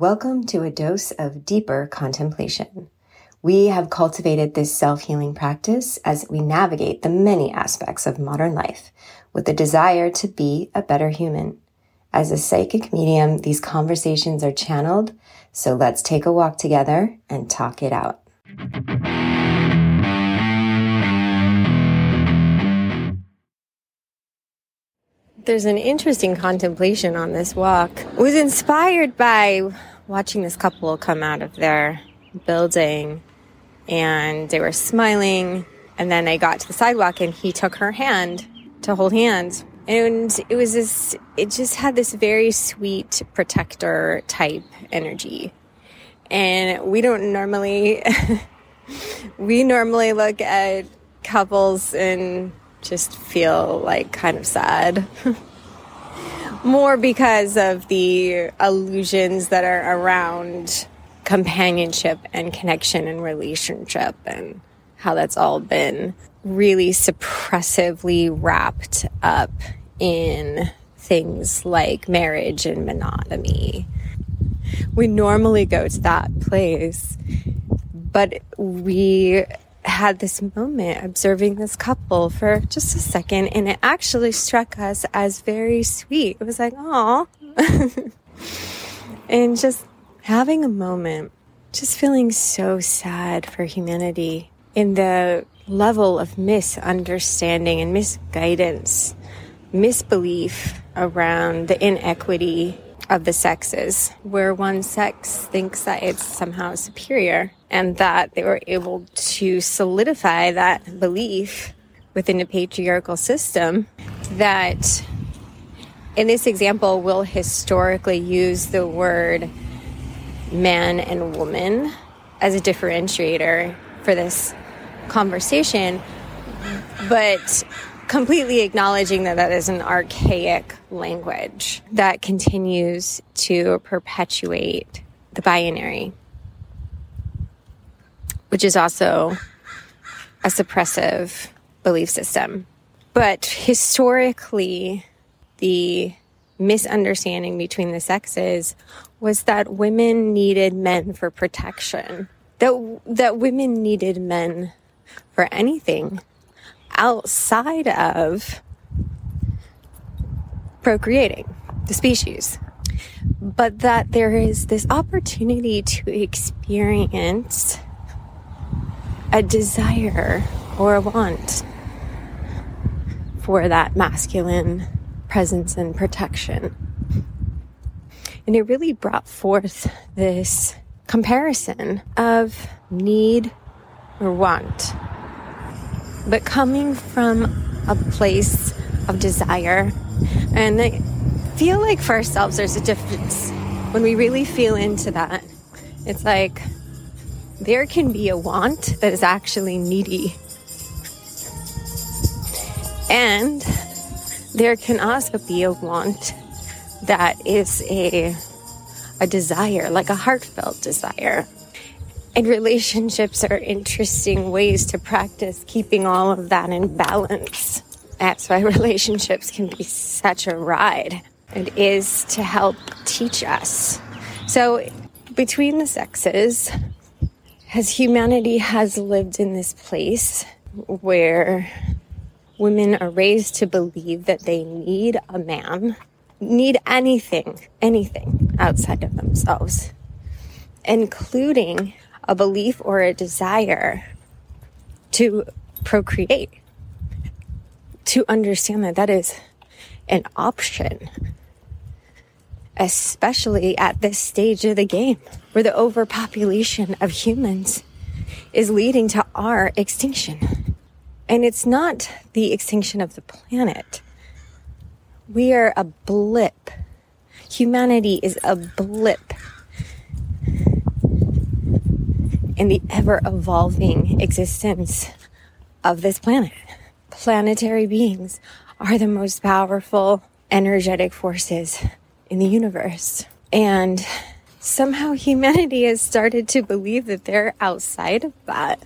Welcome to a dose of deeper contemplation. We have cultivated this self-healing practice as we navigate the many aspects of modern life with the desire to be a better human. As a psychic medium, these conversations are channeled, so let's take a walk together and talk it out. There's an interesting contemplation on this walk. It was inspired by watching this couple come out of their building, and they were smiling, and then I got to the sidewalk and he took her hand to hold hands. And it was this, it just had this very sweet protector type energy. And we don't normally, we normally look at couples and just feel like kind of sad. More because of the illusions that are around companionship and connection and relationship and how that's all been really suppressively wrapped up in things like marriage and monogamy. We normally go to that place, but we had this moment observing this couple for just a second, and it actually struck us as very sweet. It was like, aw. And just having a moment, just feeling so sad for humanity in the level of misunderstanding and misguidance, misbelief around the inequity of the sexes, where one sex thinks that it's somehow superior, and that they were able to solidify that belief within a patriarchal system that, in this example, will historically use the word man and woman as a differentiator for this conversation, but completely acknowledging that that is an archaic language that continues to perpetuate the binary, which is also a suppressive belief system. But historically, the misunderstanding between the sexes was that women needed men for protection, that women needed men for anything outside of procreating the species, but that there is this opportunity to experience a desire or a want for that masculine presence and protection. And it really brought forth this comparison of need or want, but coming from a place of desire. And I feel like for ourselves there's a difference. When we really feel into that, it's like there can be a want that is actually needy, and there can also be a want that is a desire, like a heartfelt desire. And relationships are interesting ways to practice keeping all of that in balance. That's why relationships can be such a ride. It is to help teach us. So between the sexes, as humanity has lived in this place where women are raised to believe that they need a man, need anything outside of themselves, including a belief or a desire to procreate, to understand that that is an option, especially at this stage of the game where the overpopulation of humans is leading to our extinction. And it's not the extinction of the planet. We are a blip. Humanity is a blip in the ever-evolving existence of this planet. Planetary beings are the most powerful energetic forces in the universe. And somehow humanity has started to believe that they're outside of that.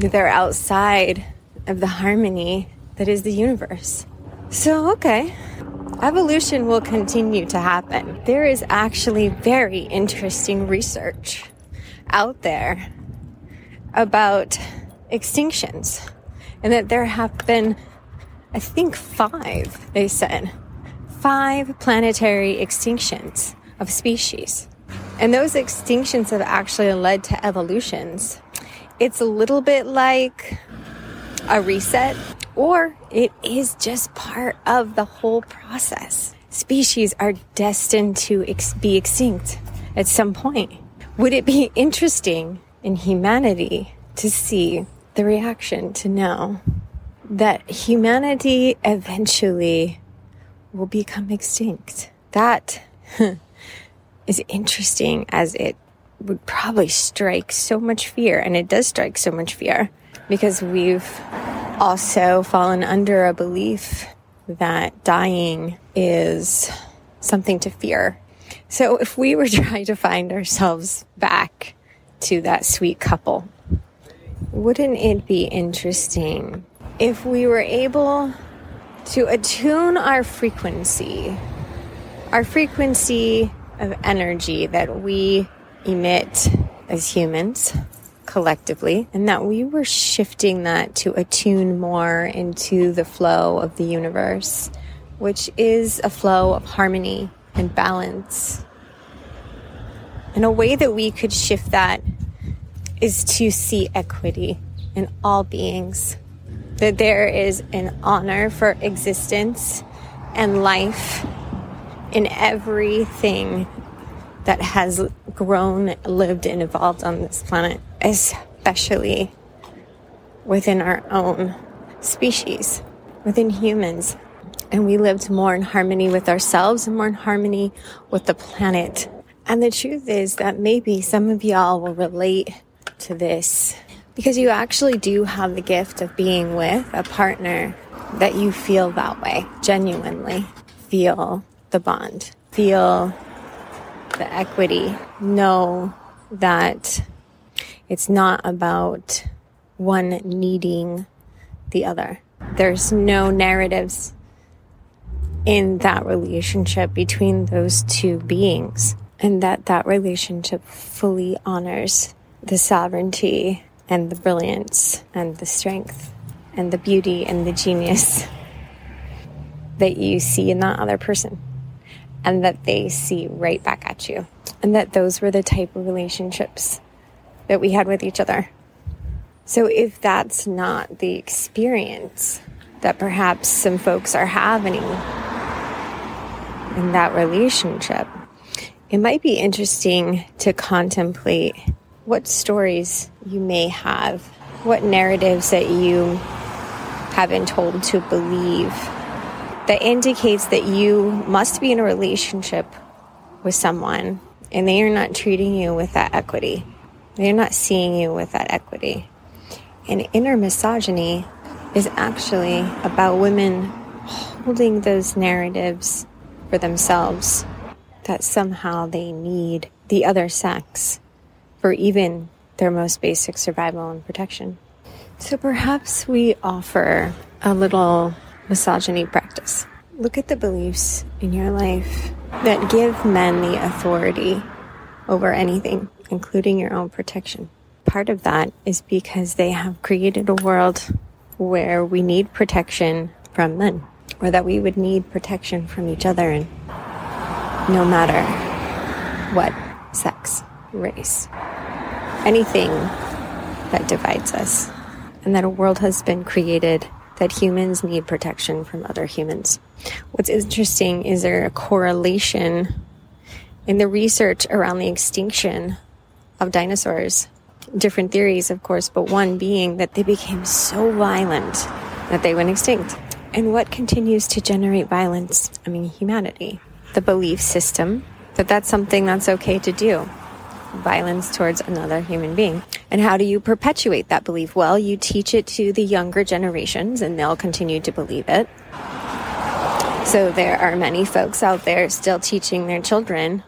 That they're outside of the harmony that is the universe. So, okay. evolution will continue to happen. There is actually very interesting research out there about extinctions, and that there have been, I think 5, they said, 5 planetary extinctions of species. And those extinctions have actually led to evolutions. It's a little bit like a reset, or it is just part of the whole process. Species are destined to be extinct at some point. Would it be interesting in humanity to see the reaction, to know that humanity eventually will become extinct? That is interesting, as it would probably strike so much fear, and it does strike so much fear, because we've also fallen under a belief that dying is something to fear. So if we were trying to find ourselves back to that sweet couple, wouldn't it be interesting if we were able to attune our frequency of energy that we emit as humans collectively, and that we were shifting that to attune more into the flow of the universe, which is a flow of harmony and balance. And a way that we could shift that is to see equity in all beings, that there is an honor for existence and life in everything that has grown, lived, and evolved on this planet, especially within our own species, within humans. And we lived more in harmony with ourselves and more in harmony with the planet. And the truth is that maybe some of y'all will relate to this, because you actually do have the gift of being with a partner that you feel that way, genuinely. Feel the bond. Feel the equity. Know that it's not about one needing the other. There's no narratives in that relationship between those two beings, and that relationship fully honors the sovereignty and the brilliance and the strength and the beauty and the genius that you see in that other person, and that they see right back at you. And that those were the type of relationships that we had with each other. So if that's not the experience that perhaps some folks are having in that relationship, it might be interesting to contemplate what stories you may have, what narratives that you have been told to believe that indicates that you must be in a relationship with someone, and they are not treating you with that equity. They're not seeing you with that equity. And inner misogyny is actually about women holding those narratives for themselves, that somehow they need the other sex for even their most basic survival and protection. So perhaps we offer a little misogyny practice. Look at the beliefs in your life that give men the authority over anything, including your own protection. Part of that is because they have created a world where we need protection from men, or that we would need protection from each other, and no matter what, sex, race, anything that divides us, and that a world has been created that humans need protection from other humans. What's interesting is there a correlation in the research around the extinction of dinosaurs. Different theories, of course, but one being that they became so violent that they went extinct. And what continues to generate violence? I mean, humanity. The belief system that that's something that's okay to do. Violence towards another human being. And how do you perpetuate that belief? Well, you teach it to the younger generations, and they'll continue to believe it. So there are many folks out there still teaching their children,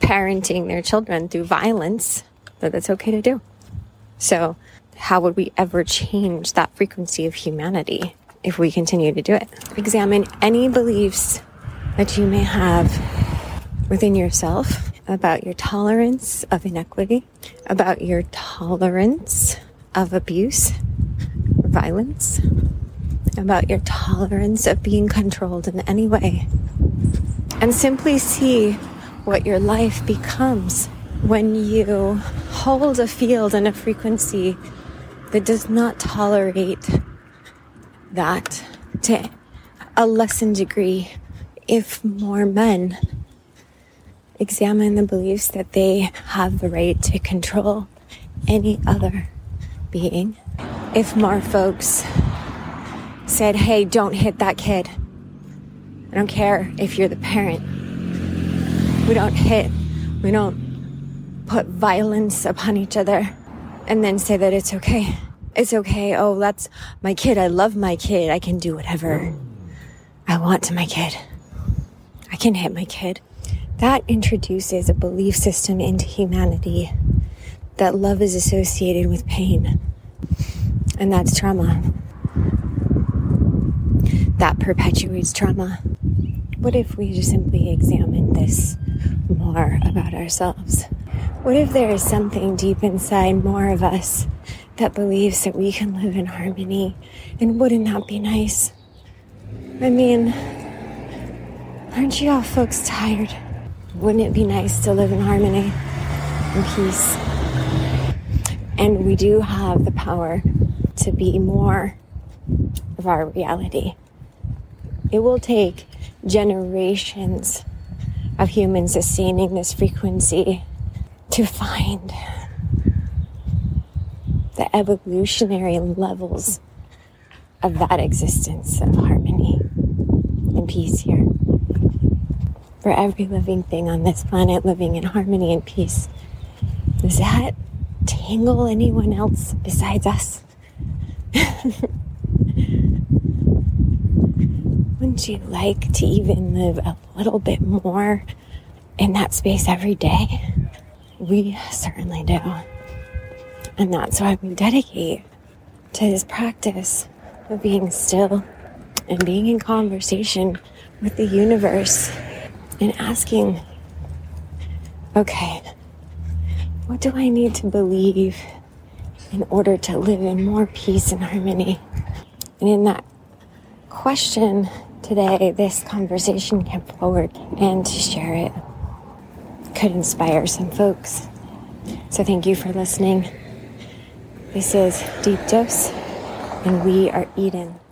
parenting their children through violence, that it's okay to do. So how would we ever change that frequency of humanity if we continue to do it? Examine any beliefs that you may have within yourself about your tolerance of inequity, about your tolerance of abuse, violence, about your tolerance of being controlled in any way. And simply see what your life becomes when you hold a field and a frequency that does not tolerate that to a lessened degree. If more men examine the beliefs that they have the right to control any other being, if more folks said, hey, don't hit that kid. I don't care if you're the parent. We don't hit. We don't put violence upon each other and then say that it's okay. It's okay. Oh, that's my kid. I love my kid. I can do whatever I want to my kid. I can hit my kid. That introduces a belief system into humanity that love is associated with pain. And that's trauma. That perpetuates trauma. What if we just simply examined this more about ourselves? What if there is something deep inside more of us that believes that we can live in harmony? And wouldn't that be nice? I mean, aren't you all folks tired? Wouldn't it be nice to live in harmony and peace? And we do have the power to be more of our reality. It will take generations of humans sustaining this frequency to find the evolutionary levels of that existence of harmony and peace here. For every living thing on this planet living in harmony and peace. Does that tingle anyone else besides us? Wouldn't you like to even live a little bit more in that space every day? We certainly do. And that's why we dedicate to this practice of being still and being in conversation with the universe and asking, okay, what do I need to believe in order to live in more peace and harmony? And in that question today, this conversation came forward, and to share it could inspire some folks. So thank you for listening. This is Deep Dose, and we are Eden.